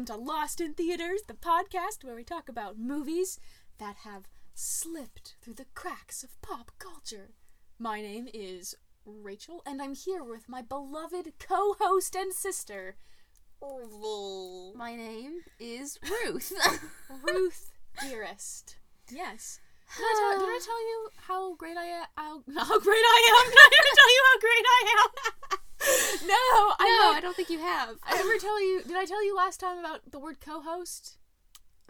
welcome to Lost in Theaters, the podcast where we talk about movies that have slipped through the cracks of pop culture. My name is Rachel, and I'm here with my beloved co-host and sister, Orville. My name is Ruth. Ruth, dearest. Yes. Did I tell you how great I am? Did I tell you how great I am? I don't think you have. Did I tell you last time about the word co-host?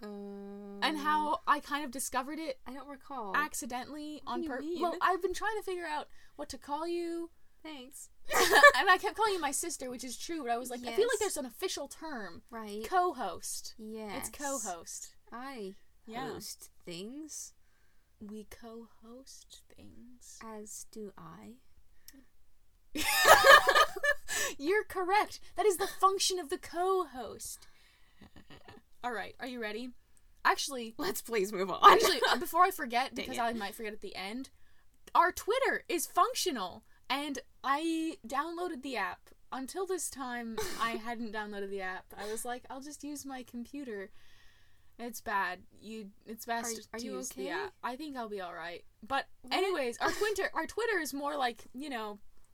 And how I kind of discovered it? I don't recall. Accidentally, on purpose. Well, I've been trying to figure out what to call you. Thanks. And I kept calling you my sister, which is true, but I was like, yes. I feel like there's an official term. Right. Co-host. Yeah. It's co-host. I host things. We co-host things. As do I. You're correct. That is the function of the co-host. All right, are you ready? Actually, let's please move on. Actually, before I forget, because I might forget at the end, our Twitter is functional, and I downloaded the app. Until this time, I hadn't downloaded the app. I was like, I'll just use my computer. It's bad. It's best to use the app. Are you okay? I think I'll be all right. But anyways, our Twitter is more like,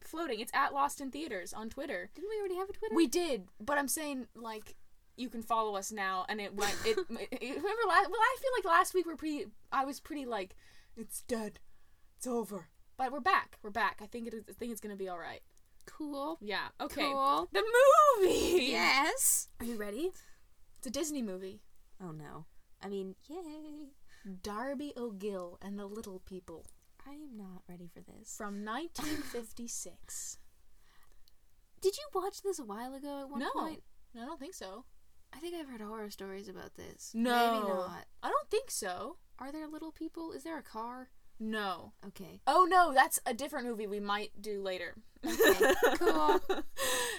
floating. It's at Lost in Theaters on Twitter. Didn't we already have a Twitter? We did, but I'm saying, like, you can follow us now. And it went. Remember last? Well, I feel like last week I was pretty like it's dead, it's over. But we're back. I think it's gonna be all right. Cool. Yeah. Okay. Cool. The movie. Yes. Are you ready? It's a Disney movie. Oh no. I mean, yay. Darby O'Gill and the Little People. I am not ready for this. From 1956. Did you watch this a while ago at one point? No, I don't think so. I think I've heard horror stories about this. No. Maybe not. I don't think so. Are there little people? Is there a car? No. Okay. Oh no, that's a different movie we might do later. Okay, cool.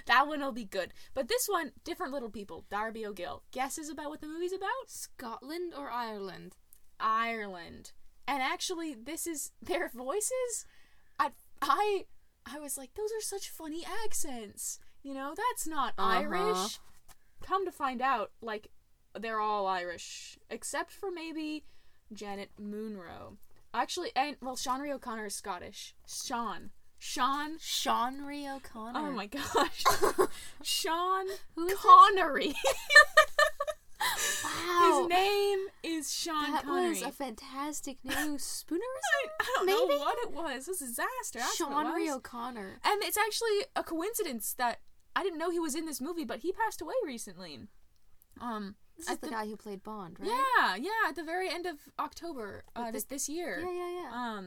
That one will be good. But this one, different little people. Darby O'Gill. Guesses about what the movie's about? Scotland or Ireland? Ireland. And actually, this is their voices. I was like, those are such funny accents. That's not Irish. Come to find out, like, they're all Irish. Except for maybe Janet Munro. Actually, Seanry O'Connor is Scottish. Seanry O'Connor. Oh my gosh. Sean Connery. Wow. His name is Sean Connery. That was a fantastic name. Spoonerism? I don't know what it was. It was a disaster. Seanry O'Connor. And it's actually a coincidence that I didn't know he was in this movie, but he passed away recently. This is the guy who played Bond, right? Yeah, at the very end of October this year. Yeah.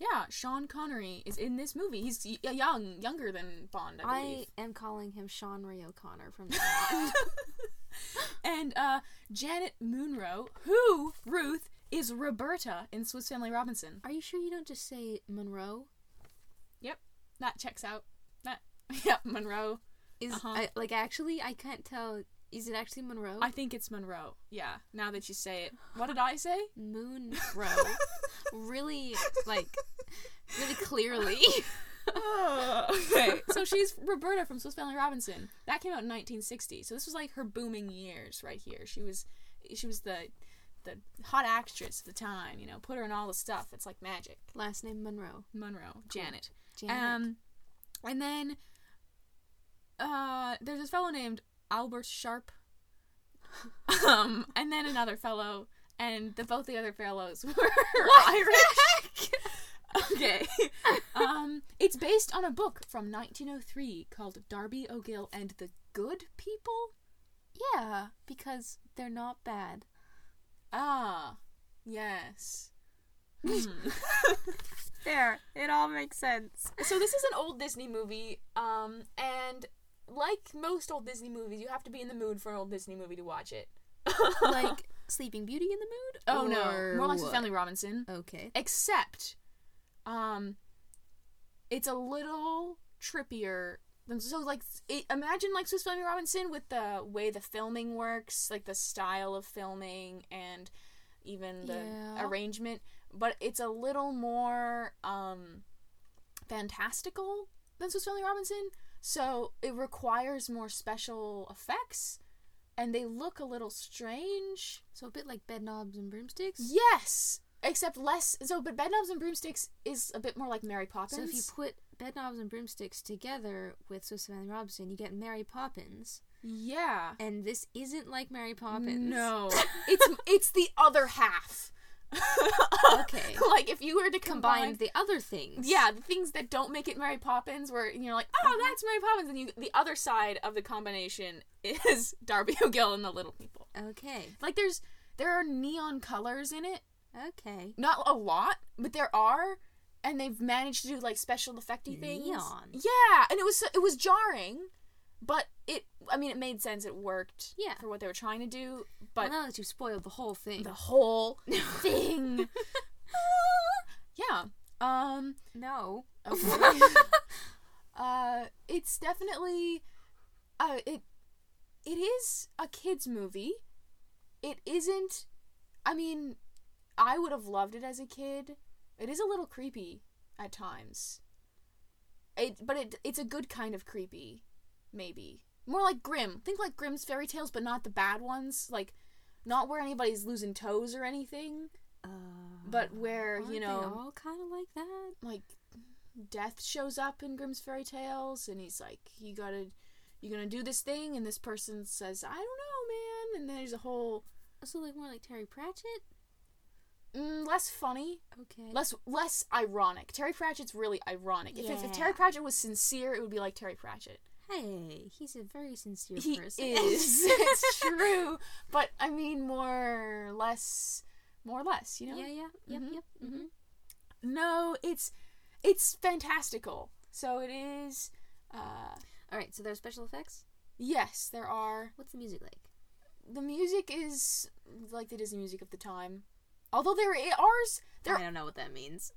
Yeah, Sean Connery is in this movie. He's younger than Bond, I believe. I am calling him Seanry O'Connor from the Bond. And Janet Munro, who, Ruth, is Roberta in Swiss Family Robinson. Are you sure you don't just say Munro? Yep, that checks out. Munro. I can't tell. Is it actually Munro? I think it's Munro. Yeah. Now that you say it. What did I say? Munro. Really clearly. Okay. So she's Roberta from Swiss Family Robinson. That came out in 1960. So this was like her booming years right here. She was the hot actress at the time, Put her in all the stuff. It's like magic. Last name Munro. Munro. Janet. Cool. Janet. And then there's this fellow named Albert Sharp, and then another fellow, and both the other fellows were Irish. Okay. It's based on a book from 1903 called Darby O'Gill and the Good People? Yeah, because they're not bad. Ah, yes. There, it all makes sense. So this is an old Disney movie, and like most old Disney movies, you have to be in the mood for an old Disney movie to watch it. Like Sleeping Beauty in the mood? Oh, no. More like Swiss Family Robinson. Okay. Except, it's a little trippier. So, imagine, Swiss Family Robinson with the way the filming works, like, the style of filming and even the arrangement. But it's a little more, fantastical than Swiss Family Robinson. So, it requires more special effects, and they look a little strange. So a bit like Bedknobs and Broomsticks? Yes! Except less... So, but Bedknobs and Broomsticks is a bit more like Mary Poppins. So if you put Bedknobs and Broomsticks together with Swiss Family Robinson, you get Mary Poppins. Yeah. And this isn't like Mary Poppins. No. It's the other half. Okay. Like, if you were to combine the other things. Yeah, the things that don't make it Mary Poppins, where you're like, oh, that's Mary Poppins, and the other side of the combination is Darby O'Gill and the Little People. Okay. Like, there are neon colors in it. Okay. Not a lot, but there are, and they've managed to do, like, special effecty things. Neon. Yeah, and it was jarring, but it made sense, it worked for what they were trying to do, but... Well, now that you've spoiled the whole thing. The whole thing. Yeah. No. Okay. It's definitely... It is a kid's movie. It isn't... I mean, I would have loved it as a kid. It is a little creepy at times. But it's a good kind of creepy, maybe. More like Grimm. Think like Grimm's fairy tales, but not the bad ones. Like, not where anybody's losing toes or anything. But where, you know... Aren't they all kind of like that? Like, death shows up in Grimm's fairy tales, and he's like, you're gonna do this thing, and this person says, I don't know, man, and there's a whole... So, like, more like Terry Pratchett? Less funny. Okay. Less ironic. Terry Pratchett's really ironic. Yeah. If Terry Pratchett was sincere, it would be like Terry Pratchett. Hey, he's a very sincere person. He is. It's true. But, I mean, more or less, you know? Yeah. Mm-hmm. Yep. Mm-hmm. No, it's fantastical. So it is, Alright, so there are special effects? Yes, there are. What's the music like? The music is like the Disney music of the time. Although I don't know what that means.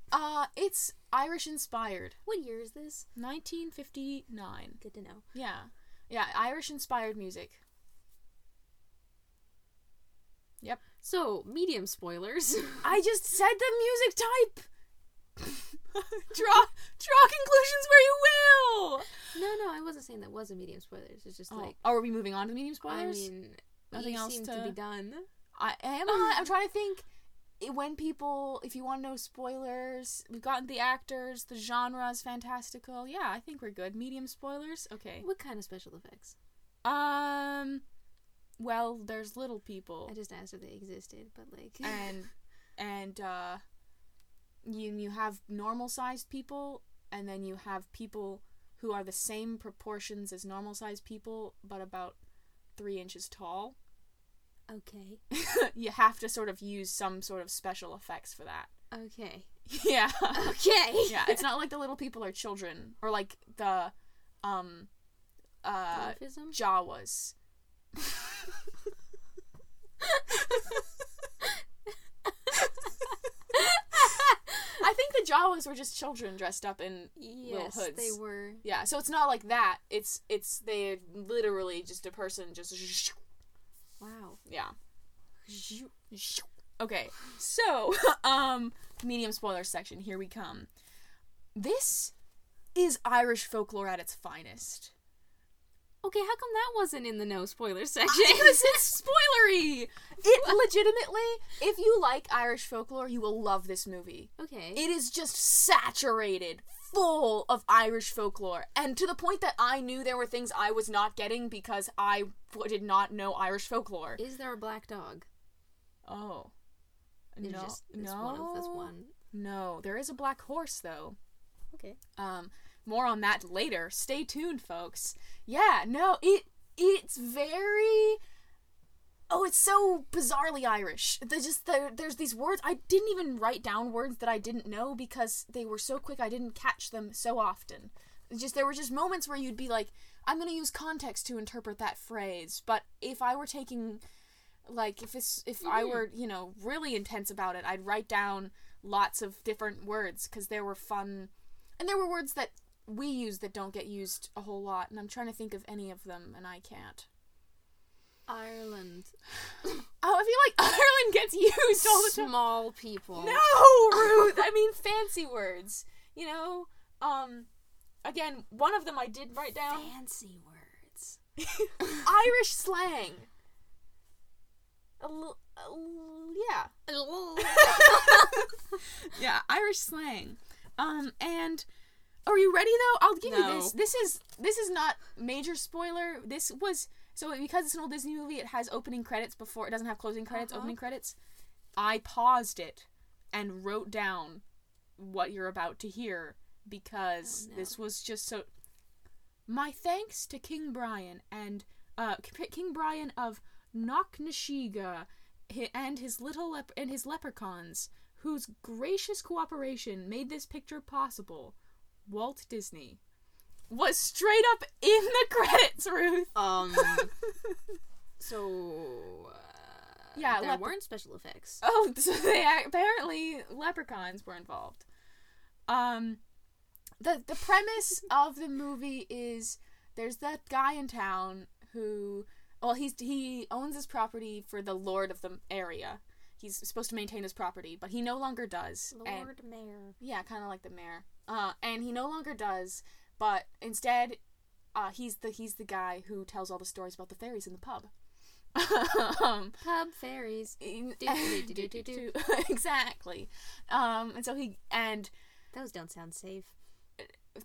It's Irish inspired. What year is this? 1959. Good to know. Yeah, Irish inspired music. Yep. So, medium spoilers. I just said the music type. Draw conclusions where you will. No, I wasn't saying that was a medium spoilers. It's just like. Oh, are we moving on to medium spoilers? I mean, nothing else to be done. I am. I'm trying to think. If you want to know spoilers, we've gotten the actors, the genre is fantastical. Yeah, I think we're good. Medium spoilers? Okay. What kind of special effects? Well, there's little people. I just asked if they existed, but like... And you have normal-sized people, and then you have people who are the same proportions as normal-sized people, but about 3 inches tall. Okay. You have to sort of use some sort of special effects for that. Okay. Yeah. Okay. Yeah, it's not like the little people are children, or like the, Dwarfism? Jawas. I think the Jawas were just children dressed up in little hoods. Yes, they were. Yeah, so it's not like that. It's they literally just a person just... Wow. Yeah. Okay, so, medium spoiler section, here we come. This is Irish folklore at its finest. Okay, how come that wasn't in the no spoiler section? Because it's spoilery! Legitimately, if you like Irish folklore, you will love this movie. Okay. It is just saturated, full of Irish folklore, and to the point that I knew there were things I was not getting because I did not know Irish folklore. Is there a black dog? Oh. There's no. That's one. No, there is a black horse, though. Okay. More on that later. Stay tuned, folks. Yeah, no, it's very... Oh, it's so bizarrely Irish. There's these words. I didn't even write down words that I didn't know because they were so quick I didn't catch them so often. There were just moments where you'd be like, I'm going to use context to interpret that phrase. But if I were taking, like, I were, you know, really intense about it, I'd write down lots of different words because there were fun... And there were words that we used that don't get used a whole lot. And I'm trying to think of any of them, and I can't. Ireland. I feel like Ireland gets used all the time. Small people. No, Ruth! I mean fancy words. You know? Again, one of them I did write down. Fancy words. Irish slang. Yeah, Irish slang. And are you ready though? I'll give you this. This is not major spoiler. This was because it's an old Disney movie, it has opening credits before it doesn't have closing credits, opening credits. I paused it and wrote down what you're about to hear because this was just so. My thanks to King Brian and King Brian of Knocknashiga and his leprechauns, whose gracious cooperation made this picture possible. Walt Disney was straight up in the credits, Ruth. Yeah, there weren't special effects. Oh, so apparently leprechauns were involved. The premise of the movie is there's that guy in town who, he owns his property for the lord of the area. He's supposed to maintain his property, but he no longer does. Lord Mayor. Yeah, kind of like the mayor. And he no longer does, but instead, he's the guy who tells all the stories about the fairies in the pub. Pub fairies. Exactly. And so those don't sound safe.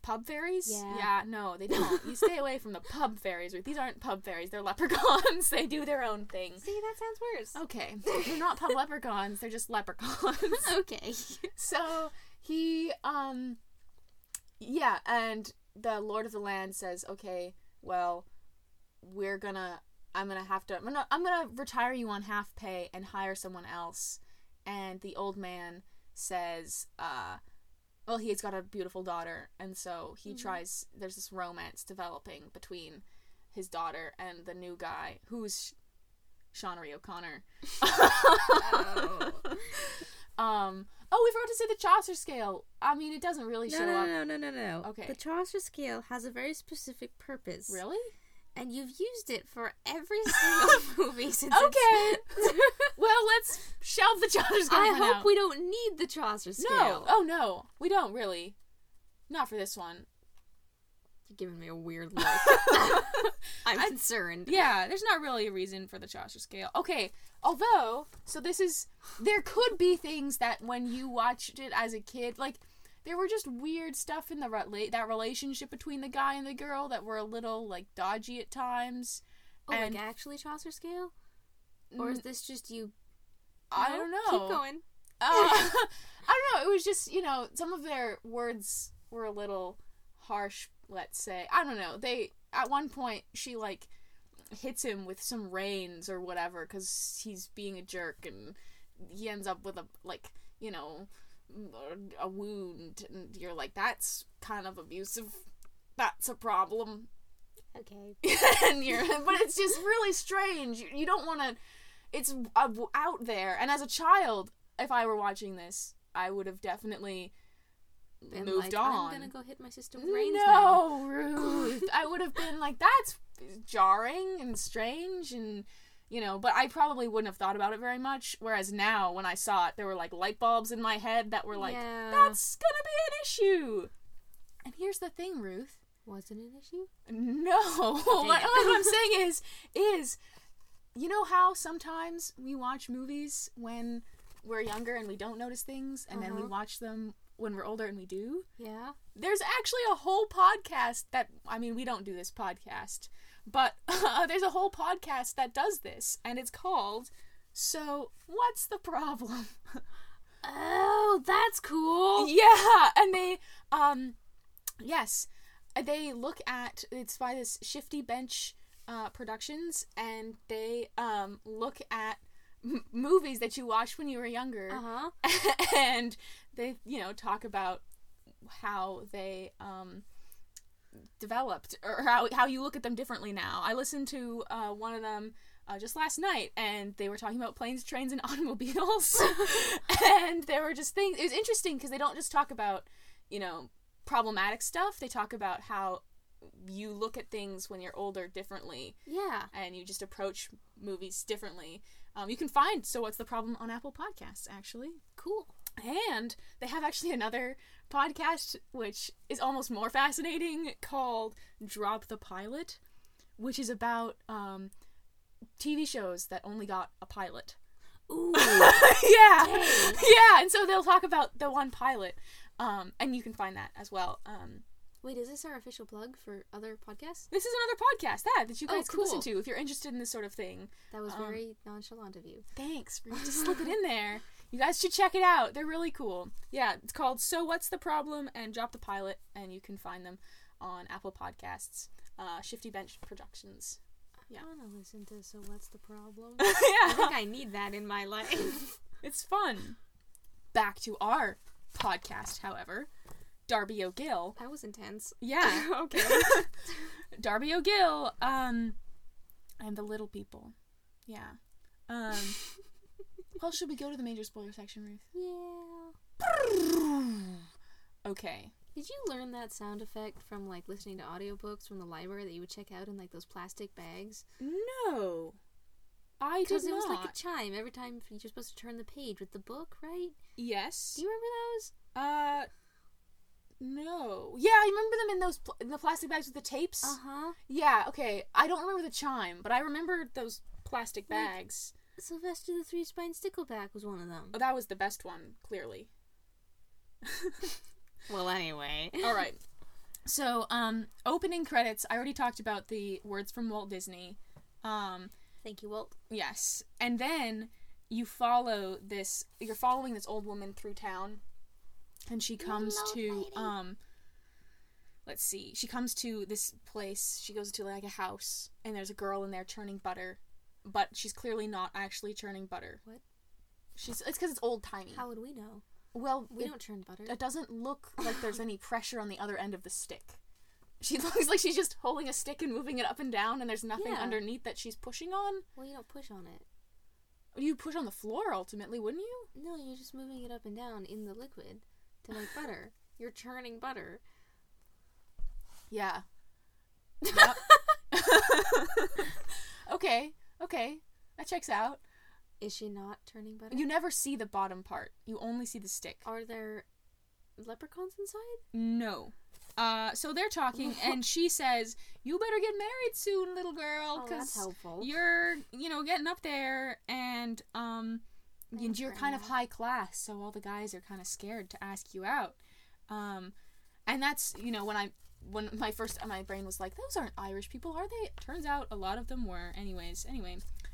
Pub fairies? Yeah, no, they don't. You stay away from the pub fairies. These aren't pub fairies. They're leprechauns. They do their own thing. See, that sounds worse. Okay. They're not pub leprechauns. They're just leprechauns. Okay. So he, and the Lord of the Land says, okay, well, I'm gonna retire you on half pay and hire someone else. And the old man says, he's got a beautiful daughter, and so he tries, there's this romance developing between his daughter and the new guy, who's Seanery O'Connor. We forgot to say the Chaucer scale. I mean, it doesn't really show up. No. Okay. The Chaucer scale has a very specific purpose. Really? And you've used it for every single movie since. Okay. Well, let's shelve the Chaucer scale. I hope we don't need the Chaucer scale. No. Oh no, we don't really. Not for this one. You're giving me a weird look. I'm concerned. Yeah, there's not really a reason for the Chaucer scale. Okay. Although, there could be things that when you watched it as a kid, like there were just weird stuff in that relationship between the guy and the girl that were a little, like, dodgy at times. Oh, and like actually Chaucer scale? Or is this just you? I don't know. Keep going. I don't know. It was just, some of their words were a little harsh, let's say. I don't know. At one point, she, like, hits him with some reins or whatever because he's being a jerk and he ends up with a wound, and you're like, that's kind of abusive, that's a problem. Okay. But it's just really strange. You don't want to, it's out there, and as a child, if I were watching this, I would have definitely moved on. I'm gonna go hit my sister with reins now. No, Ruth. I would have been like, that's jarring and strange, and but I probably wouldn't have thought about it very much, whereas now, when I saw it, there were, like, light bulbs in my head that were like, that's gonna be an issue! And here's the thing, Ruth. Was it an issue? No! What I'm saying is, you know how sometimes we watch movies when we're younger and we don't notice things, and then we watch them when we're older and we do? Yeah. There's actually a whole podcast we don't do this podcast, but there's a whole podcast that does this, and it's called So What's the Problem? Oh, that's cool. Yeah, and they, they look at, it's by this Shifty Bench Productions, and they look at movies that you watched when you were younger, and they, talk about how they, developed, or how you look at them differently now. I listened to one of them just last night, and they were talking about planes, trains, and automobiles. And there were just things. It was interesting because they don't just talk about, problematic stuff. They talk about how you look at things when you're older differently. Yeah. And you just approach movies differently. You can find So What's the Problem on Apple Podcasts, actually. Cool. And they have actually another podcast, which is almost more fascinating, called Drop the Pilot, which is about TV shows that only got a pilot. Ooh. Yeah. Dang. Yeah, and so they'll talk about the one pilot. And you can find that as well. Wait, is this our official plug for other podcasts? This is another podcast, that you guys can listen to if you're interested in this sort of thing. That was very nonchalant of you. Thanks for just slip it in there. You guys should check it out. They're really cool. Yeah, it's called So What's the Problem and Drop the Pilot, and you can find them on Apple Podcasts. Shifty Bench Productions. Yeah. I want to listen to So What's the Problem. Yeah. I think I need that in my life. It's fun. Back to our podcast, however. Darby O'Gill. That was intense. Yeah. Okay. Darby O'Gill and the Little People. Yeah. Well, should we go to the major spoiler section, Ruth? Yeah. Okay. Did you learn that sound effect from, like, listening to audiobooks from the library that you would check out in, like, those plastic bags? No. I did not. Because it was, like, a chime every time you're supposed to turn the page with the book, right? Yes. Do you remember those? No. Yeah, I remember them in those in the plastic bags with the tapes. Uh-huh. Yeah, okay. I don't remember the chime, but I remember those plastic bags. Like, Sylvester the Three-Spined Stickleback was one of them. Oh, that was the best one, clearly. Well, anyway. All right. So, opening credits. I already talked about the words from Walt Disney. Thank you, Walt. Yes. And then you follow this, you're following this old woman through town, and she comes to, let's see, she comes to this place, she goes to, like, a house, and there's a girl in there churning butter, but she's clearly not actually churning butter. What? It's because it's old-timey. How would we know? Well, we don't churn butter. It doesn't look like there's any pressure on the other end of the stick. She looks like she's just holding a stick and moving it up and down, and there's nothing underneath that she's pushing on. Well, you don't push on it. You push on the floor, ultimately, wouldn't you? No, you're just moving it up and down in the liquid to make butter. You're churning butter. Yeah. Yep. Okay. That checks out. Is she not turning butter? You never see the bottom part. You only see the stick. Are there leprechauns inside? No. So they're talking, and she says, "You better get married soon, little girl, because you're, getting up there, and you're kind of high class, so all the guys are kind of scared to ask you out." And that's, when my my brain was like, those aren't Irish people, are they? Turns out a lot of them were. Anyway.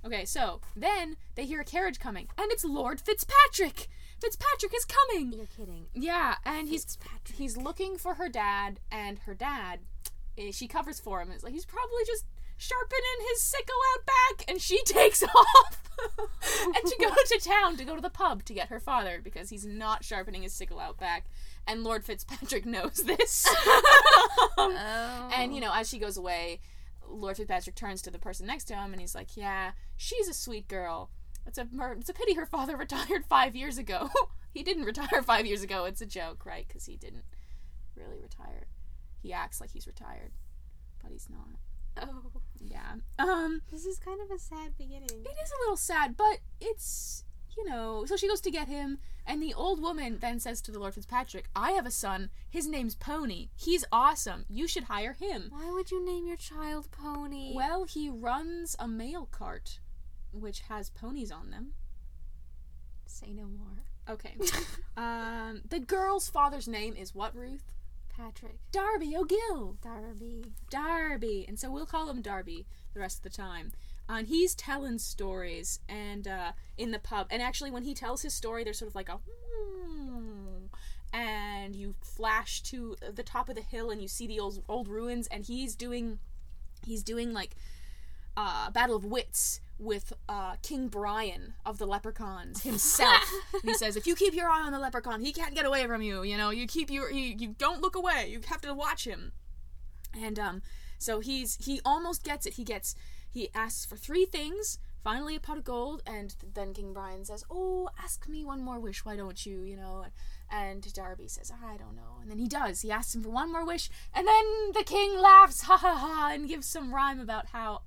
Okay, so then they hear a carriage coming, and it's Lord Fitzpatrick. Fitzpatrick is coming. You're kidding. Yeah, and he's looking for her dad, and her dad, she covers for him. It's like he's probably just sharpening his sickle out back, and she takes off, and she goes to town to go to the pub to get her father because he's not sharpening his sickle out back. And Lord Fitzpatrick knows this. And, as she goes away, Lord Fitzpatrick turns to the person next to him, and he's like, yeah, she's a sweet girl. It's a pity her father retired 5 years ago. He didn't retire 5 years ago. It's a joke, right? Because he didn't really retire. He acts like he's retired, but he's not. Oh. Yeah. This is kind of a sad beginning. It is a little sad, but it's... so she goes to get him, and the old woman then says to the Lord Fitzpatrick, I have a son, his name's Pony, he's awesome, you should hire him. Why would you name your child Pony? Well, he runs a mail cart, which has ponies on them. Say no more. Okay. The girl's father's name is what, Ruth? Patrick. Darby O'Gill. Darby. And so we'll call him Darby the rest of the time. And he's telling stories, and in the pub. And actually, when he tells his story, there's sort of like a... And you flash to the top of the hill, and you see the old ruins. And he's doing like Battle of Wits with King Brian of the Leprechauns himself. And he says, if you keep your eye on the leprechaun, he can't get away from you. You keep you don't look away. You have to watch him. And so he almost gets it. He asks for three things, finally a pot of gold, and then King Brian says, oh, ask me one more wish, why don't you, And Darby says, I don't know. And then he does. He asks him for one more wish, and then the king laughs, ha ha ha, and gives some rhyme about how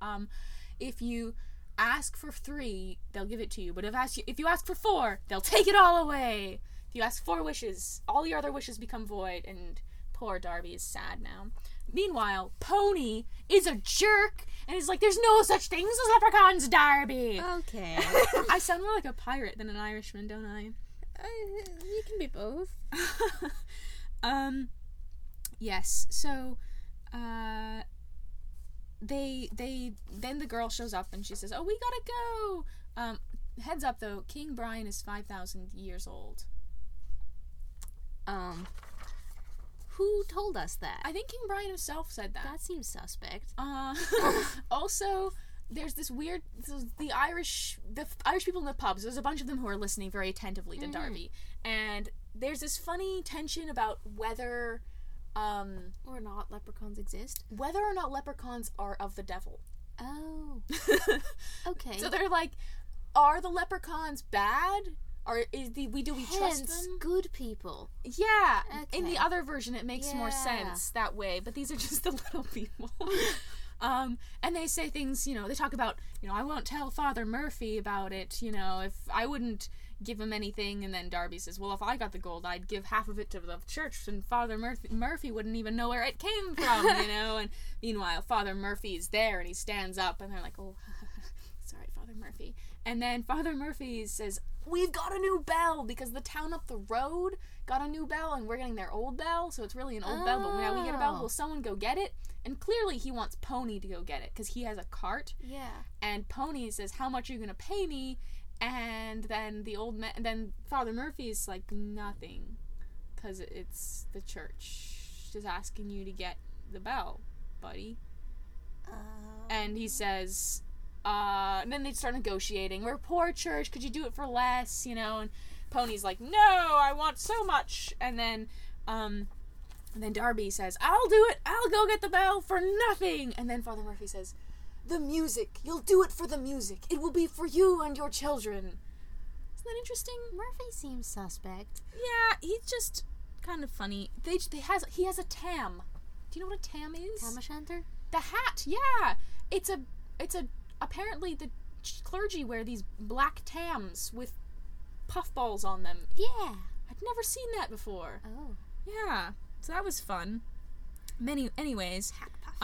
if you ask for three, they'll give it to you, but if you ask for four, they'll take it all away. If you ask four wishes, all your other wishes become void, and poor Darby is sad now. Meanwhile, Pony is a jerk and is like, there's no such things as leprechauns, Darby. Okay. I sound more like a pirate than an Irishman, don't I? You can be both. Yes. So, then the girl shows up and she says, "Oh, we gotta go." Heads up though, King Brian is 5,000 years old. Who told us that? I think King Brian himself said that. That seems suspect. Also, there's this weird... The Irish people in the pubs, there's a bunch of them who are listening very attentively to Darby. And there's this funny tension about whether... or not leprechauns exist. Whether or not leprechauns are of the devil. Oh. Okay. So they're like, are the leprechauns bad? Or do we trust them? Good people. Yeah. Okay. In the other version, it makes more sense that way. But these are just the little people. And they say things, you know, they talk about, you know, I won't tell Father Murphy about it, you know, if I wouldn't give him anything. And then Darby says, well, if I got the gold, I'd give half of it to the church, and Father Murphy wouldn't even know where it came from, you know. And meanwhile, Father Murphy's there, and he stands up, and they're like, oh, it's all right, Father Murphy. And then Father Murphy says, we've got a new bell, because the town up the road got a new bell, and we're getting their old bell, so it's really an old bell, but now we get a bell, will someone go get it? And clearly he wants Pony to go get it, because he has a cart. Yeah. And Pony says, how much are you going to pay me? And then then Father Murphy's like, nothing, because it's the church just asking you to get the bell, buddy. And he says... and then they start negotiating. We're poor church, could you do it for less, you know? And Pony's like, no, I want so much. And then Darby says, I'll do it, I'll go get the bell for nothing. And then Father Murphy says, the music, you'll do it for the music, it will be for you and your children. Isn't that interesting? Murphy seems suspect. Yeah, he's just kind of funny. He has a tam. Do you know what a tam is? Tam-o'-shanter? The hat, yeah. It's a apparently the clergy wear these black tams with puffballs on them. Yeah. I'd never seen that before. Oh. Yeah. So that was fun. Anyways. Hat puff.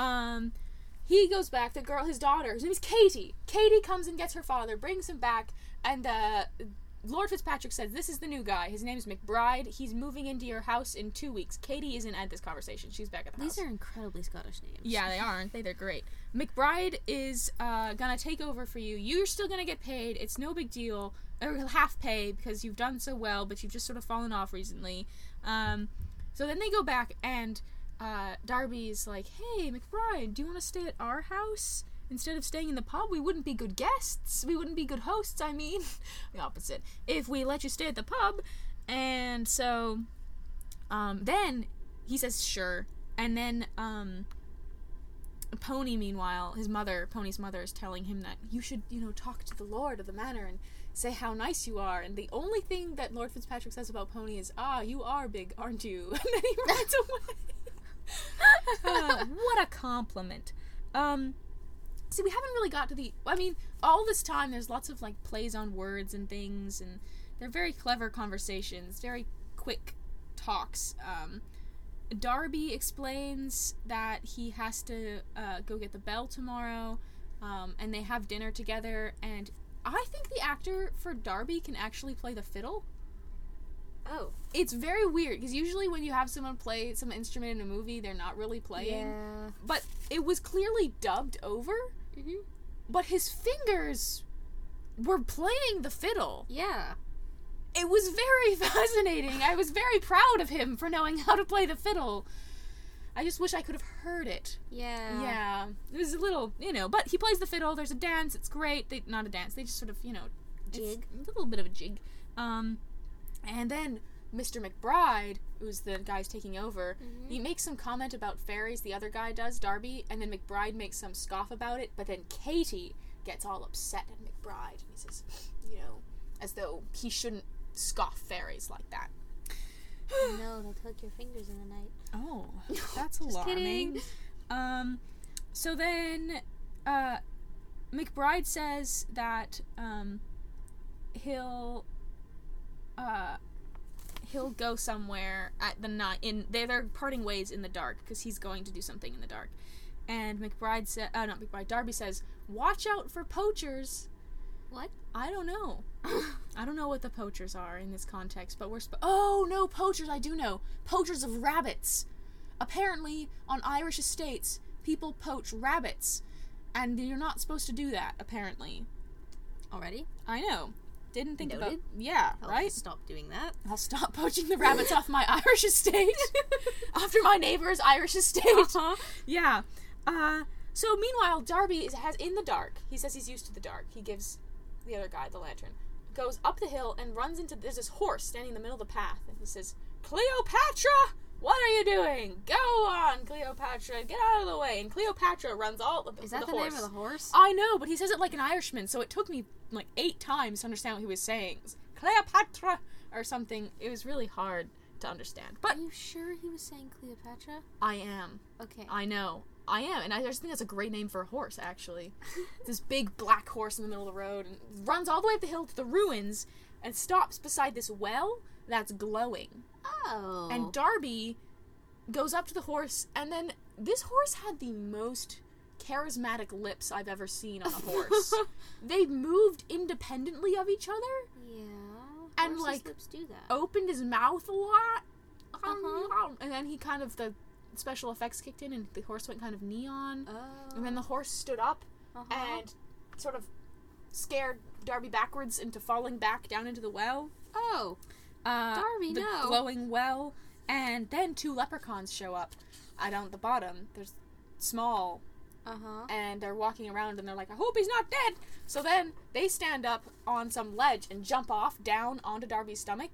He goes back, the girl, his daughter, whose name is Katie. Katie comes and gets her father, brings him back, and Lord Fitzpatrick says, this is the new guy. His name is McBride. He's moving into your house in 2 weeks. Katie isn't at this conversation. She's back at the house. These are incredibly Scottish names. Yeah, they are, aren't they? They're great. McBride is going to take over for you. You're still going to get paid. It's no big deal. Or half pay, because you've done so well, but you've just sort of fallen off recently. So then they go back, and Darby's like, hey, McBride, do you want to stay at our house? Instead of staying in the pub, we wouldn't be good guests. We wouldn't be good hosts, I mean. The opposite. If we let you stay at the pub. And so, then he says, sure. And then, Pony, meanwhile, Pony's mother is telling him that you should, you know, talk to the lord of the manor and say how nice you are. And the only thing that Lord Fitzpatrick says about Pony is, ah, you are big, aren't you? And then he rides away. What a compliment. See, we haven't really got to the... I mean, all this time, there's lots of, like, plays on words and things, and they're very clever conversations, very quick talks. Darby explains that he has to go get the bell tomorrow, and they have dinner together, and I think the actor for Darby can actually play the fiddle. Oh. It's very weird, because usually when you have someone play some instrument in a movie, they're not really playing. Yeah. But it was clearly dubbed over. Mm-hmm. But his fingers were playing the fiddle. Yeah. It was very fascinating. I was very proud of him for knowing how to play the fiddle. I just wish I could have heard it. Yeah. Yeah. It was a little, you know, but he plays the fiddle. There's a dance. It's great. Not a dance. They just sort of, you know, jig. A little bit of a jig. And then Mr. McBride, who's the guy who's taking over, mm-hmm. he makes some comment about fairies, the other guy does, Darby, and then McBride makes some scoff about it, but then Katie gets all upset at McBride, and he says, you know, as though he shouldn't scoff fairies like that. No, they'll hook your fingers in the night. Oh, that's alarming. Kidding. So then, McBride says that, he'll go somewhere at the night. They're parting ways in the dark because he's going to do something in the dark. And Darby says, "Watch out for poachers." What? I don't know. I don't know what the poachers are in this context, but oh, no, poachers, I do know. Poachers of rabbits. Apparently, on Irish estates, people poach rabbits, and you're not supposed to do that, apparently. Already? I know. Didn't think Noted. About... Yeah, I'll right? stop doing that. I'll stop poaching the rabbits off my Irish estate. After my neighbor's Irish estate. Uh-huh. Yeah. So, meanwhile, Darby has in the dark. He says he's used to the dark. He gives the other guy the lantern. Goes up the hill and runs into... There's this horse standing in the middle of the path, and he says, "Cleopatra! What are you doing? Go on, Cleopatra. Get out of the way." And Cleopatra runs all of the horse. Is that the name of the horse? I know, but he says it like an Irishman, so it took me like 8 times to understand what he was saying. It was Cleopatra or something. It was really hard to understand. But are you sure he was saying Cleopatra? I am. Okay. I know. I am. And I just think that's a great name for a horse, actually. This big black horse in the middle of the road, and runs all the way up the hill to the ruins and stops beside this well that's glowing. Oh. And Darby goes up to the horse, and then this horse had the most charismatic lips I've ever seen on a horse. They moved independently of each other. Yeah. And like lips do that. Opened his mouth a lot. Uh-huh. And then he kind of, the special effects kicked in, and the horse went kind of neon. Oh. And then the horse stood up and sort of scared Darby backwards into falling back down into the well. Oh. Darby, the no. glowing well, and then 2 leprechauns show up at the bottom. They're small, and they're walking around, and they're like, "I hope he's not dead." So then they stand up on some ledge and jump off down onto Darby's stomach,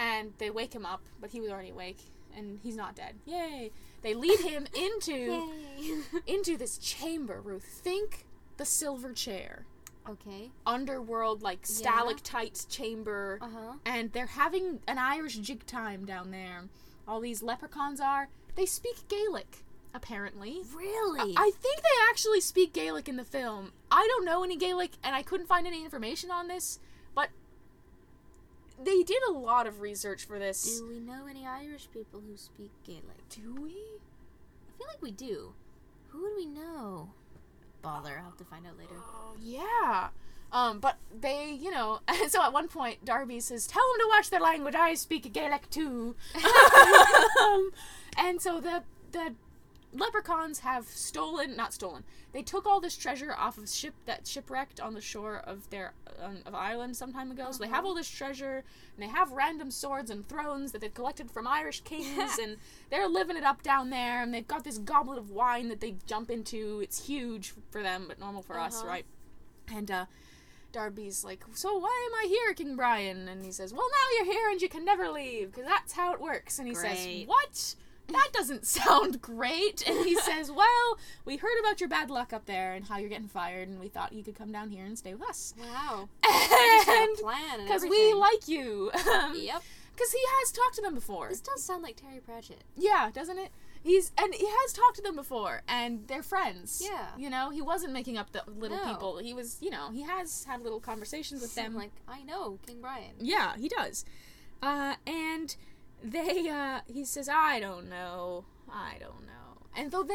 and they wake him up, but he was already awake, and he's not dead. Yay! They lead him into this chamber. Ruth, think the silver chair. Okay. Underworld, like, stalactites chamber. And they're having an Irish jig time down there. All these leprechauns are. They speak Gaelic, apparently. Really? I think they actually speak Gaelic in the film. I don't know any Gaelic, and I couldn't find any information on this, but they did a lot of research for this. Do we know any Irish people who speak Gaelic? Do we? I feel like we do. Who do we know? Bother. I'll have to find out later. Oh, yeah. But they, you know... So at one point, Darby says, "Tell them to watch their language. I speak Gaelic too." And so the leprechauns have stolen... Not stolen. They took all this treasure off of a ship that shipwrecked on the shore of their of Ireland some time ago. So they have all this treasure, and they have random swords and thrones that they've collected from Irish kings, and they're living it up down there, and they've got this goblet of wine that they jump into. It's huge for them, but normal for us, right? And Darby's like, "So why am I here, King Brian?" And he says, "Well, now you're here, and you can never leave, because that's how it works." And he says, "What? That doesn't sound great." And he says, "Well, we heard about your bad luck up there and how you're getting fired, and we thought you could come down here and stay with us." Wow. And because we like you. Yep. Because he has talked to them before. This does sound like Terry Pratchett. Yeah, doesn't it? He has talked to them before, and they're friends. Yeah. You know, he wasn't making up the little people. He was, you know, he has had little conversations with them. Like, I know King Brian. Yeah, he does. And... he says, I don't know. And so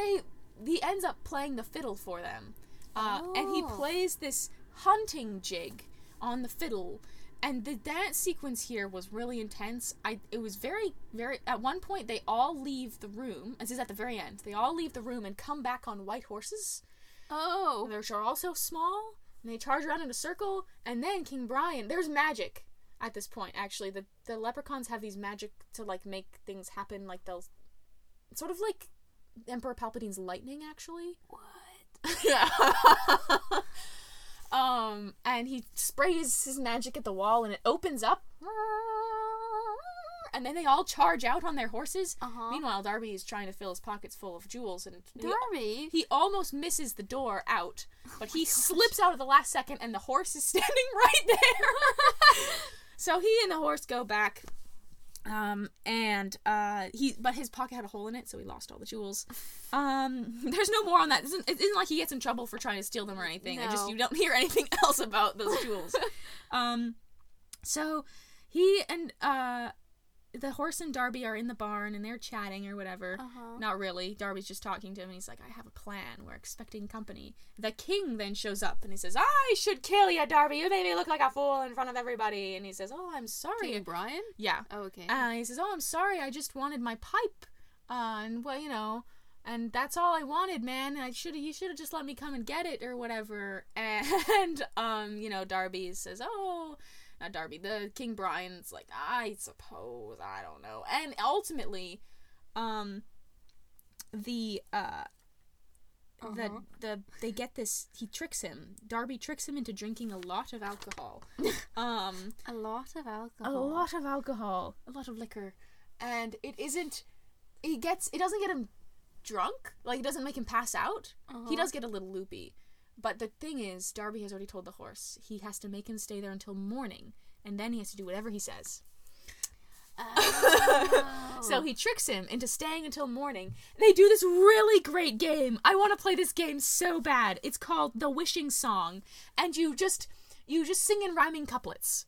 he ends up playing the fiddle for them. And he plays this hunting jig on the fiddle. And the dance sequence here was really intense. It was very, very, at one point they all leave the room, this is at the very end, they all leave the room and come back on white horses. Oh. Which are also small, and they charge around in a circle, and then King Brian, there's magic. At this point, actually, the leprechauns have these magic to, like, make things happen, like, they'll... Sort of like Emperor Palpatine's lightning, actually. What? Yeah. And he sprays his magic at the wall, and it opens up. And then they all charge out on their horses. Meanwhile, Darby is trying to fill his pockets full of jewels. And Darby? He almost misses the door out, but he slips out at the last second, and the horse is standing right there. So he and the horse go back, but his pocket had a hole in it, so he lost all the jewels. There's no more on that. It isn't like he gets in trouble for trying to steal them or anything. No. You don't hear anything else about those jewels. So he and the horse and Darby are in the barn and they're chatting or whatever. Uh-huh. Not really. Darby's just talking to him and he's like, I have a plan. We're expecting company. The king then shows up and he says, I should kill you, Darby. You made me look like a fool in front of everybody. And he says, oh, I'm sorry. King Brian? Yeah. Oh, okay. He says, oh, I'm sorry. I just wanted my pipe. And, well, you know, and that's all I wanted, man. You should have just let me come and get it or whatever. And, you know, Darby says, oh... Not Darby, the King Brian's like, I suppose, I don't know. And ultimately, they get this, he tricks him. Darby tricks him into drinking a lot of alcohol. A lot of alcohol. A lot of alcohol. A lot of liquor. And it doesn't get him drunk. Like, it doesn't make him pass out. Uh-huh. He does get a little loopy. But the thing is, Darby has already told the horse he has to make him stay there until morning, and then he has to do whatever he says. Oh. So he tricks him into staying until morning. They do this really great game. I want to play this game so bad. It's called The Wishing Song, and you just sing in rhyming couplets.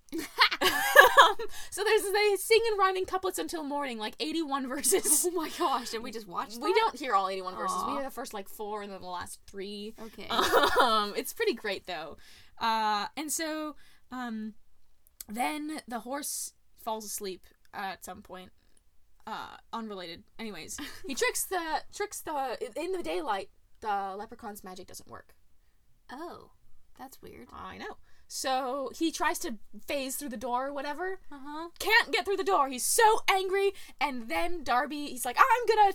So they sing in rhyming couplets until morning, like 81 verses. Oh my gosh, and we just watched that? We don't hear all 81 verses. We hear the first, like, 4 and then the last 3. Okay. It's pretty great, though. And so, then the horse falls asleep at some point. Unrelated. Anyways, he tricks the, in the daylight, the leprechaun's magic doesn't work. Oh, that's weird. I know. So he tries to phase through the door or whatever. Uh-huh. Can't get through the door. He's so angry. And then Darby, he's like, I'm gonna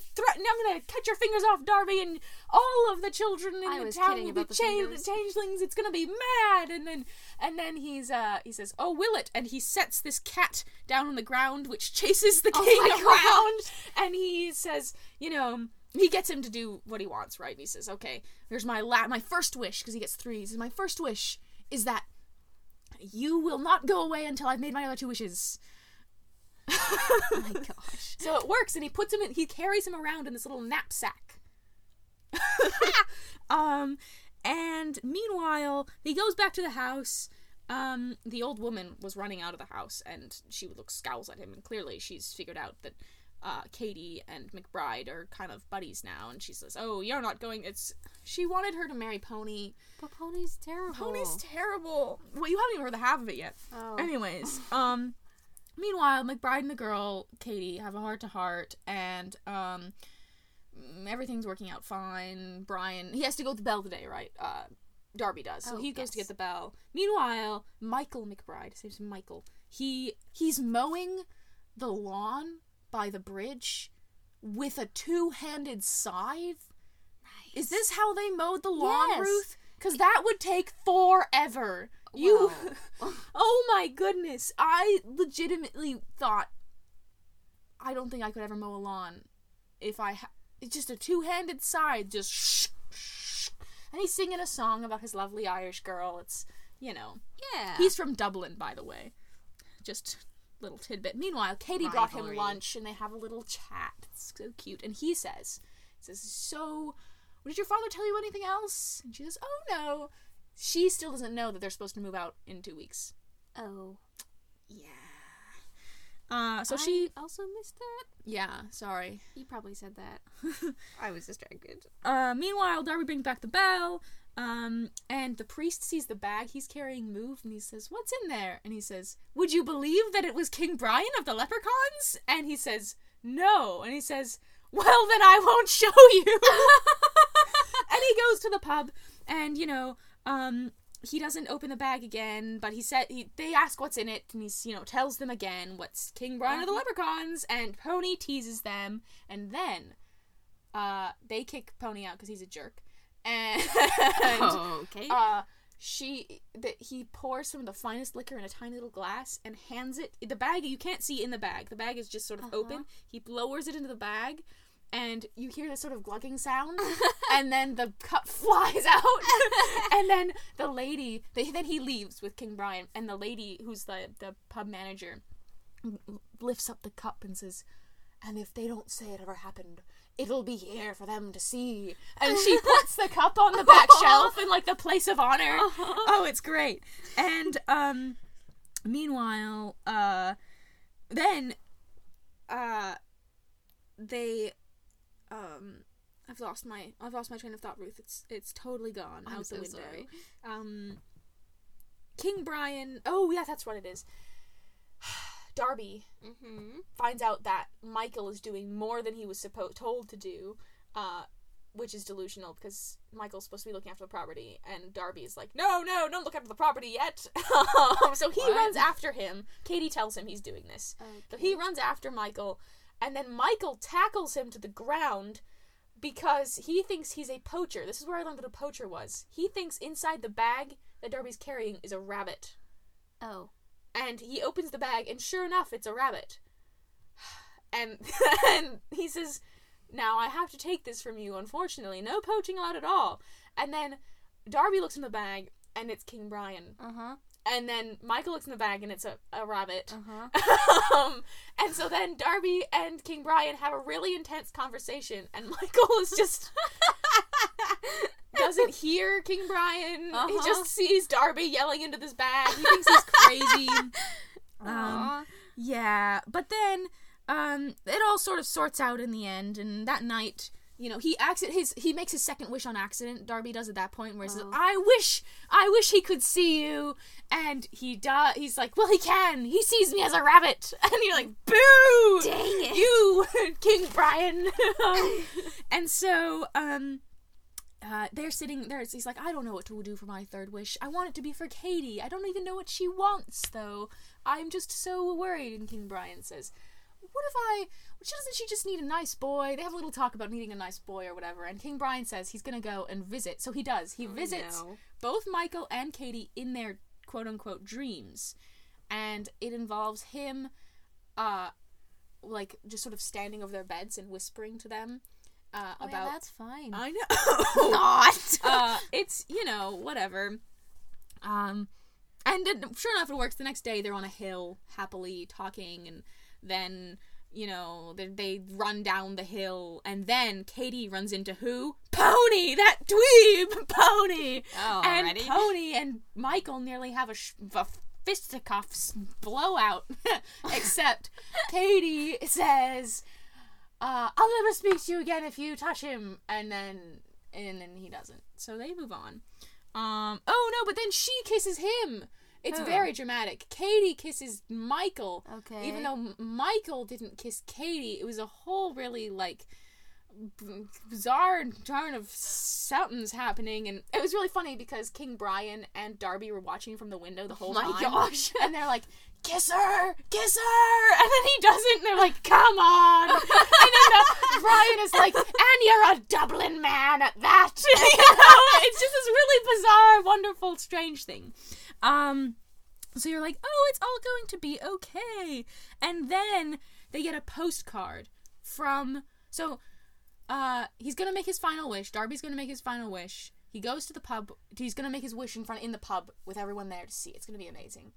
cut your fingers off, Darby, and all of the children in the town will be changelings. It's gonna be mad. And then he says, oh, will it? And he sets this cat down on the ground, which chases the king around. And he says, you know, he gets him to do what he wants, right? And he says, okay, here's my first wish, because he gets 3. He says, my first wish is that you will not go away until I've made my other 2 wishes. Oh my gosh. So it works, and he carries him around in this little knapsack. And meanwhile, he goes back to the house. The old woman was running out of the house, and she scowls at him, and clearly she's figured out that Katie and McBride are kind of buddies now, and she says, oh, you're not going. She wanted her to marry Pony. But Pony's terrible. Well, you haven't even heard the half of it yet. Oh. Anyways, meanwhile, McBride and the girl, Katie, have a heart-to-heart, and, everything's working out fine. Brian, he has to go to the bell today, right? Darby does. So he goes to get the bell. Meanwhile, Michael McBride, his name's Michael, he's mowing the lawn by the bridge with a 2-handed scythe. Nice. Is this how they mowed the lawn, yes, Ruth? Because that would take forever. Wow. Oh my goodness. I legitimately thought, I don't think I could ever mow a lawn if it's just a 2-handed scythe, just shh, shh. And he's singing a song about his lovely Irish girl. It's, you know. Yeah. He's from Dublin, by the way. Just little tidbit. Meanwhile, Katie brought him lunch, and they have a little chat. It's so cute. And he says, so, did your father tell you anything else? And she says, oh, no. She still doesn't know that they're supposed to move out in 2 weeks. Oh. Yeah. So she also missed that? Yeah, sorry. He probably said that. I was distracted. Meanwhile, Darby brings back the bell, and the priest sees the bag he's carrying move, and he says, what's in there? And he says, would you believe that it was King Brian of the Leprechauns? And he says, no. And he says, well, then I won't show you. And he goes to the pub, and, you know, he doesn't open the bag again, but they ask what's in it, and he, you know, tells them again what's King Brian of the Leprechauns, and Pony teases them, and then they kick Pony out because he's a jerk, and okay. He pours some of the finest liquor in a tiny little glass and hands it. The bag, you can't see in the bag. The bag is just sort of open. He lowers it into the bag, and you hear this sort of glugging sound, and then the cup flies out, and then the lady, then he leaves with King Brian, and the lady, who's the pub manager, lifts up the cup and says, and if they don't say it ever happened, it'll be here for them to see. And she puts the cup on the back shelf in, like, the place of honor. Oh, it's great. And, meanwhile, then they, I've lost my train of thought, Ruth. It's totally gone out the window. Sorry. King Brian. Oh yeah, that's what it is. Darby finds out that Michael is doing more than he was told to do, which is delusional because Michael's supposed to be looking after the property, and Darby is like, no, don't look after the property yet. So he runs after him. Katie tells him he's doing this. Okay. So he runs after Michael, and then Michael tackles him to the ground because he thinks he's a poacher. This is where I learned what a poacher was. He thinks inside the bag that Darby's carrying is a rabbit. Oh. And he opens the bag, and sure enough, it's a rabbit. And he says, now I have to take this from you, unfortunately. No poaching allowed at all. And then Darby looks in the bag, and it's King Brian. Uh-huh. And then Michael looks in the bag, and it's a rabbit. Uh-huh. And so then Darby and King Brian have a really intense conversation, and Michael is just... doesn't hear King Brian. Uh-huh. He just sees Darby yelling into this bag. He thinks he's crazy. Yeah. But then it all sort of sorts out in the end. And that night, you know, he makes his second wish on accident. Darby does at that point where he says, I wish he could see you. And he does. He's like, well, he can. He sees me as a rabbit. And you're like, boo! Dang it. You, King Brian. And so, they're sitting there. He's like, I don't know what to do for my third wish. I want it to be for Katie. I don't even know what she wants, though. I'm just so worried. And King Brian says, doesn't she just need a nice boy? They have a little talk about needing a nice boy or whatever. And King Brian says he's going to go and visit. So he does. He visits both Michael and Katie in their quote-unquote dreams. And it involves him, just sort of standing over their beds and whispering to them. About yeah, that's fine. I know. Not. It's, you know, whatever. And sure enough, it works. The next day, they're on a hill, happily talking, and then, you know, they run down the hill, and then Katie runs into who? Pony! That dweeb! Pony! Oh, and already? Pony and Michael nearly have a fisticuffs blowout, except Katie says... I'll never speak to you again if you touch him. And then he doesn't. So they move on. But then she kisses him. It's very dramatic. Katie kisses Michael. Okay. Even though Michael didn't kiss Katie, it was a whole really, bizarre turn of something's happening, and it was really funny because King Brian and Darby were watching from the window the whole time. Oh my gosh. And they're like, kiss her, and then he doesn't, and they're like, come on. And then Brian is like, and you're a Dublin man at that. You know, it's just this really bizarre, wonderful, strange thing. So you're like, oh, it's all going to be okay. And then they get a postcard from, he's gonna make his final wish. Darby's gonna make his final wish. He goes to the pub. He's gonna make his wish in the pub with everyone there to see. It's gonna be amazing.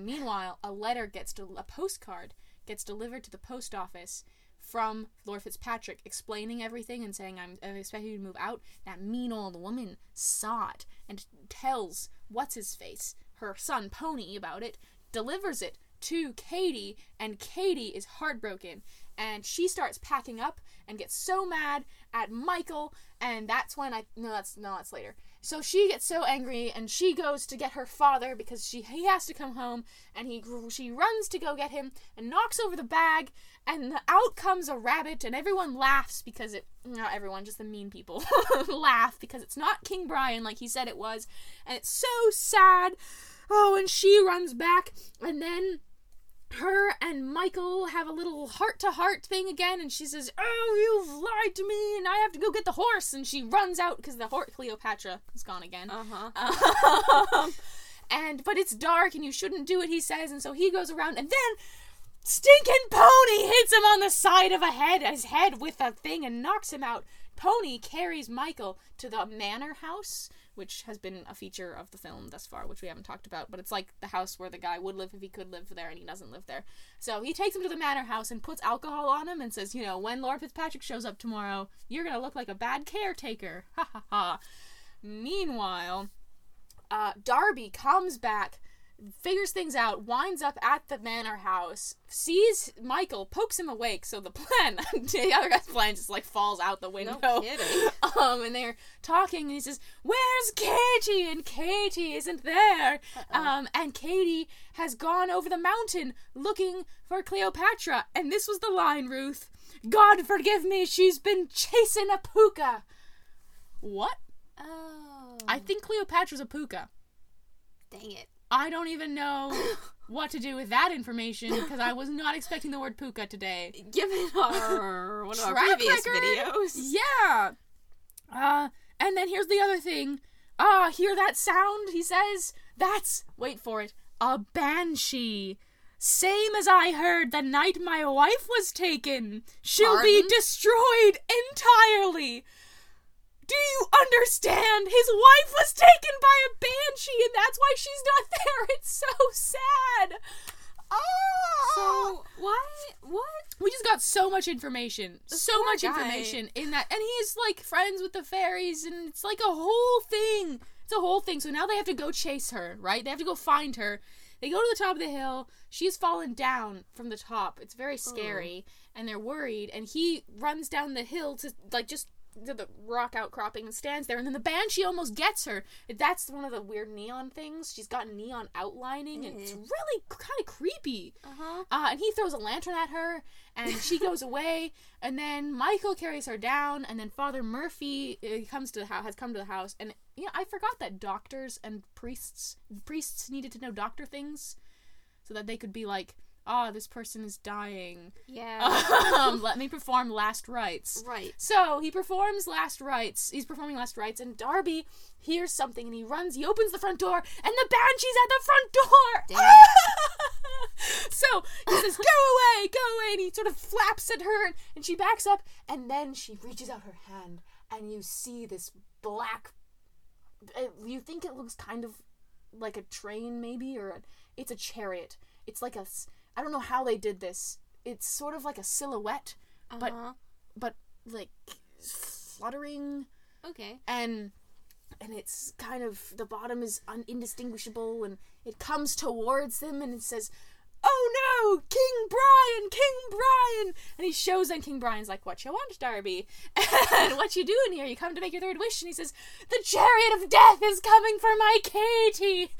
Meanwhile, a postcard gets delivered to the post office from Lord Fitzpatrick, explaining everything and saying, "I'm expecting you to move out." That mean old woman saw it and tells what's his face, her son Pony, about it. Delivers it to Katie, and Katie is heartbroken. And she starts packing up and gets so mad at Michael, and that's when that's later. So she gets so angry, and she goes to get her father because he has to come home, and she runs to go get him and knocks over the bag, and out comes a rabbit, and everyone laughs because not everyone, just the mean people laugh because it's not King Brian like he said it was, and it's so sad. Oh, and she runs back, and then her and Michael have a little heart-to-heart thing again, and she says, oh, you've lied to me, and I have to go get the horse, and she runs out, because the horse, Cleopatra, is gone again. Uh-huh. But it's dark, and you shouldn't do it, he says, and so he goes around, and then stinking Pony hits him on the side of his head with a thing, and knocks him out. Pony carries Michael to the manor house, which has been a feature of the film thus far, which we haven't talked about, but it's like the house where the guy would live if he could live there, and he doesn't live there. So he takes him to the manor house and puts alcohol on him and says, you know, when Lord Fitzpatrick shows up tomorrow, you're gonna look like a bad caretaker. Ha ha ha. Meanwhile, Darby comes back figures things out, winds up at the manor house, sees Michael, pokes him awake, so the plan, the other guy's plan just, like, falls out the window. No kidding. And they're talking, and he says, "Where's Katie?" And Katie isn't there. And Katie has gone over the mountain looking for Cleopatra. And this was the line, Ruth. "God forgive me, she's been chasing a puka." What? Oh. I think Cleopatra's a puka. Dang it. I don't even know what to do with that information because I was not expecting the word puka today. Given our one of our previous videos. Yeah. And then here's the other thing. Hear that sound? He says, "That's, wait for it, a banshee. Same as I heard the night my wife was taken. She'll be destroyed entirely." Do you understand? His wife was taken by a banshee, and that's why she's not there. It's so sad. Oh! So, what? We just got so much information. So much information in that. And he's, like, friends with the fairies, and it's, like, a whole thing. It's a whole thing. So now they have to go chase her, right? They have to go find her. They go to the top of the hill. She's fallen down from the top. It's very scary, and they're worried. And he runs down the hill to, like, just... the rock outcropping and stands there, and then the banshee almost gets her. That's one of the weird neon things. She's got neon outlining, and it's really kind of creepy. And he throws a lantern at her, and she goes away, and then Michael carries her down, and then Father Murphy has come to the house, and you know, I forgot that doctors and priests needed to know doctor things so that they could be like, this person is dying. Yeah. Let me perform last rites. Right. So, he performs last rites. He's performing last rites, and Darby hears something, and he runs. He opens the front door, and the banshee's at the front door! Damn it. So, he says, go away, and he sort of flaps at her, and she backs up, and then she reaches out her hand, and you see this black... you think it looks kind of like a train, maybe, or it's a chariot. It's like a... I don't know how they did this. It's sort of like a silhouette, but like fluttering. Okay. And it's kind of, the bottom is indistinguishable, and it comes towards them, and it says, "Oh no, King Brian!" And he shows, and King Brian's like, "What you want, Darby? And what you doing here? You come to make your third wish?" And he says, "The chariot of death is coming for my Katie."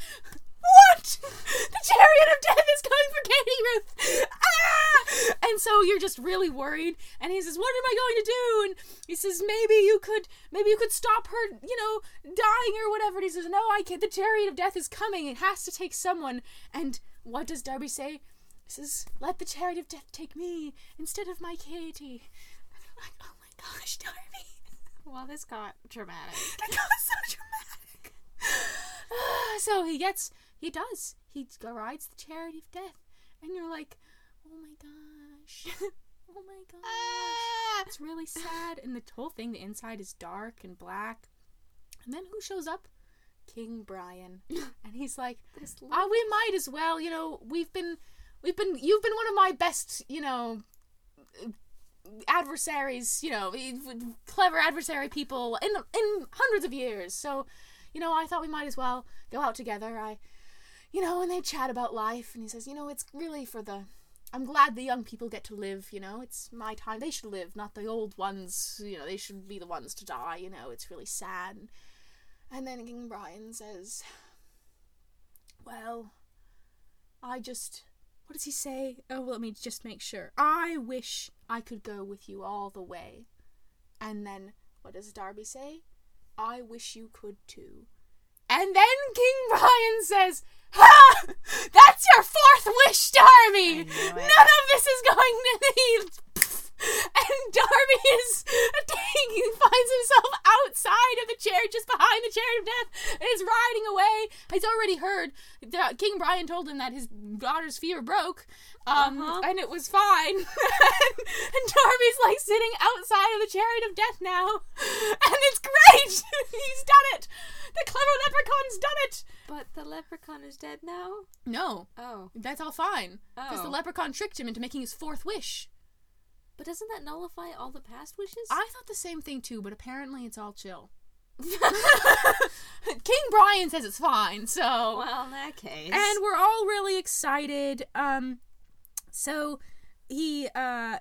What? The chariot of death is coming for Katie, Ruth! Ah! And so you're just really worried. And he says, "What am I going to do?" And he says, maybe you could stop her, dying or whatever. And he says, "No, I can't. The chariot of death is coming. It has to take someone." And what does Darby say? He says, "Let the chariot of death take me instead of my Katie." And I'm like, oh my gosh, Darby. Well, this got dramatic. That got so dramatic. So he rides the chariot of death, and you're like, oh my gosh, it's really sad, and the whole thing, the inside is dark and black, and then who shows up? King Brian. And he's like, we might as well, you've been one of my best, adversaries, clever adversary people in hundreds of years, so... I thought we might as well go out together. And they chat about life. And he says, it's really I'm glad the young people get to live, It's my time. They should live, not the old ones. They should be the ones to die. It's really sad. And then King Brian says, well, what does he say? Oh, let me just make sure. "I wish I could go with you all the way." And then what does Darby say? "I wish you could too." And then King Brian says, "Ha! That's your fourth wish, Darby! None of this is going to leave." And Darby he finds himself outside of the chariot, just behind the chariot of death, and is riding away. He's already heard that King Brian told him that his daughter's fear broke, and it was fine. And Darby's like sitting outside of the chariot of death now, and it's great. He's done it. The clever leprechaun's done it. But the leprechaun is dead now? No. Oh. That's all fine. Oh. Because the leprechaun tricked him into making his fourth wish. But doesn't that nullify all the past wishes? I thought the same thing, too, but apparently it's all chill. King Brian says it's fine, so... Well, in that case. And we're all really excited. So he, yeah,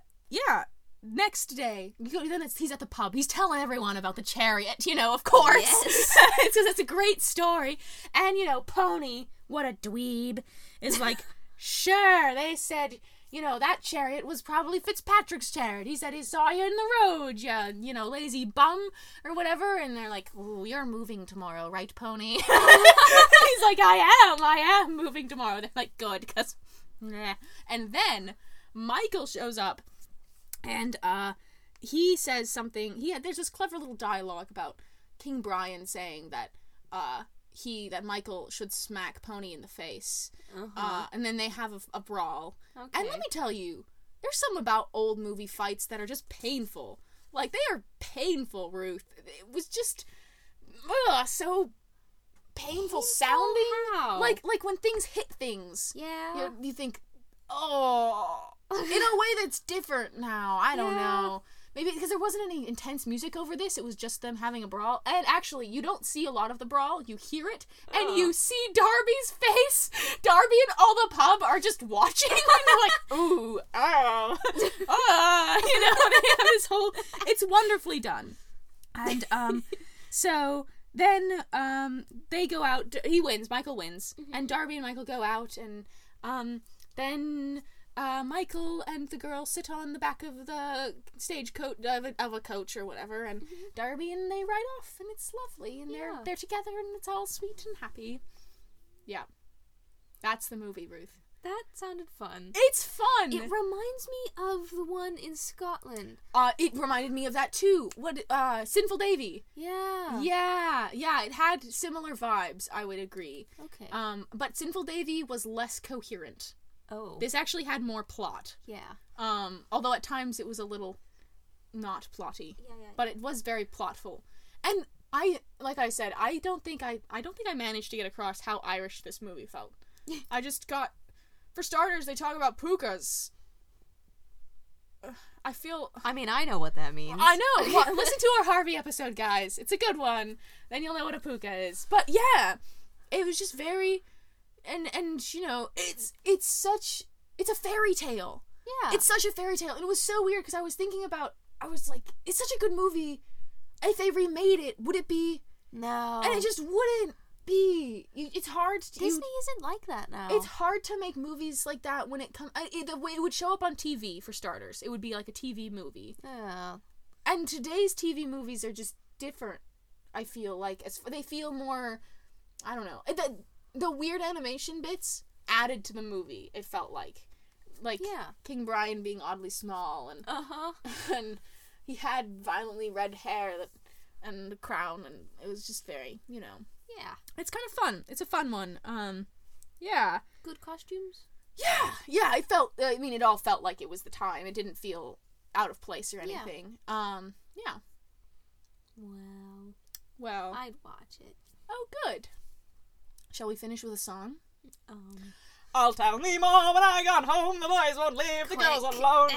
next day, then he's at the pub. He's telling everyone about the chariot, you know, of course. Yes. It's because it's a great story. And, you know, Pony, what a dweeb, is like, sure, they said... You know, that chariot was probably Fitzpatrick's chariot. He said he saw you in the road, you know, lazy bum or whatever. And they're like, ooh, you're moving tomorrow, right, Pony? He's like, I am moving tomorrow. They're like, good, because... Nah. And then Michael shows up and he says something... There's this clever little dialogue about King Brian saying that... that Michael should smack Pony in the face. Uh-huh. And then they have a brawl. Okay. And let me tell you, there's something about old movie fights that are just painful. Like, they are painful, Ruth. It was just, so painful sounding. Wow. Like when things hit things. Yeah. You think, in a way that's different now. I don't know. Maybe because there wasn't any intense music over this, it was just them having a brawl. And actually, you don't see a lot of the brawl, you hear it, and you see Darby's face. Darby and all the pub are just watching, and they're like, ooh, oh, you know, they have this whole, it's wonderfully done. And so then they go out, he wins, Michael wins, mm-hmm. and Darby and Michael go out, and then... Michael and the girl sit on the back of the stagecoach of a coach or whatever, and mm-hmm. Darby and they ride off, and it's lovely, and they're together, and it's all sweet and happy. Yeah, that's the movie, Ruth. That sounded fun. It's fun. It reminds me of the one in Scotland. It reminded me of that too. What? Sinful Davy. Yeah. It had similar vibes. I would agree. Okay. But Sinful Davy was less coherent. Oh. This actually had more plot. Yeah. Although at times it was a little not plotty. Yeah. But it was very plotful. And I don't think I managed to get across how Irish this movie felt. I just got, for starters, they talk about pukas. I know what that means. I know. Well, listen to our Harvey episode, guys. It's a good one. Then you'll know what a puka is. But yeah, it was just very... And you know, it's a fairy tale. Yeah. It's such a fairy tale. And it was so weird because I was like, it's such a good movie. If they remade it, would it be? No. And it just wouldn't be. It's hard. Disney isn't like that now. It's hard to make movies like that when it comes. The way it would show up on TV, for starters. It would be like a TV movie. Yeah. And today's TV movies are just different, I feel like. They feel more, I don't know. The weird animation bits added to the movie, it felt like. King Brian being oddly small, and and he had violently red hair and the crown, and it was just very, you know. Yeah. It's kind of fun. It's a fun one. Yeah. Good costumes? Yeah, it all felt like it was the time. It didn't feel out of place or anything. Yeah. Yeah. Wow. Well. I'd watch it. Oh, good. Shall we finish with a song? I'll tell me more when I got home. The boys won't leave, the girls alone.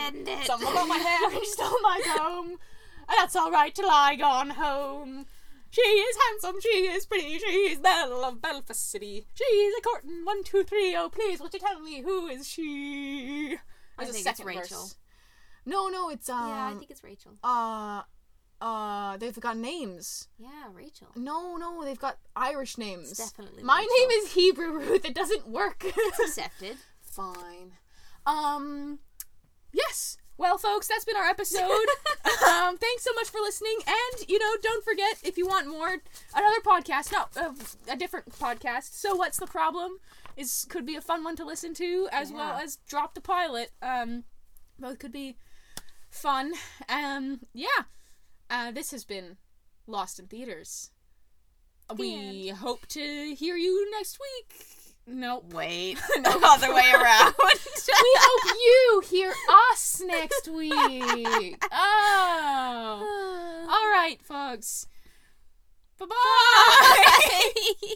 Someone on my hair, he stole my comb. That's all right till I gone home. She is handsome, she is pretty, she is Belle of Belfast City. She is a courtin', 1, 2, 3. Oh, please, will you tell me who is she? I think it's Rachel. Verse. No, it's yeah, I think it's Rachel. They've got names. Yeah, Rachel. No, they've got Irish names. It's definitely my Rachel. Name is Hebrew, Ruth. It doesn't work. It's accepted. Fine. Yes. Well, folks, that's been our episode. Thanks so much for listening. And, you know, don't forget, if you want more, another podcast, a different podcast, So What's the Problem? Could be a fun one to listen to, as well as Drop the Pilot. Both could be fun. Yeah. This has been Lost in Theaters. We hope to hear you next week. Nope. Wait. No other way around. We hope you hear us next week. Oh. All right, folks. Bye-bye. Bye.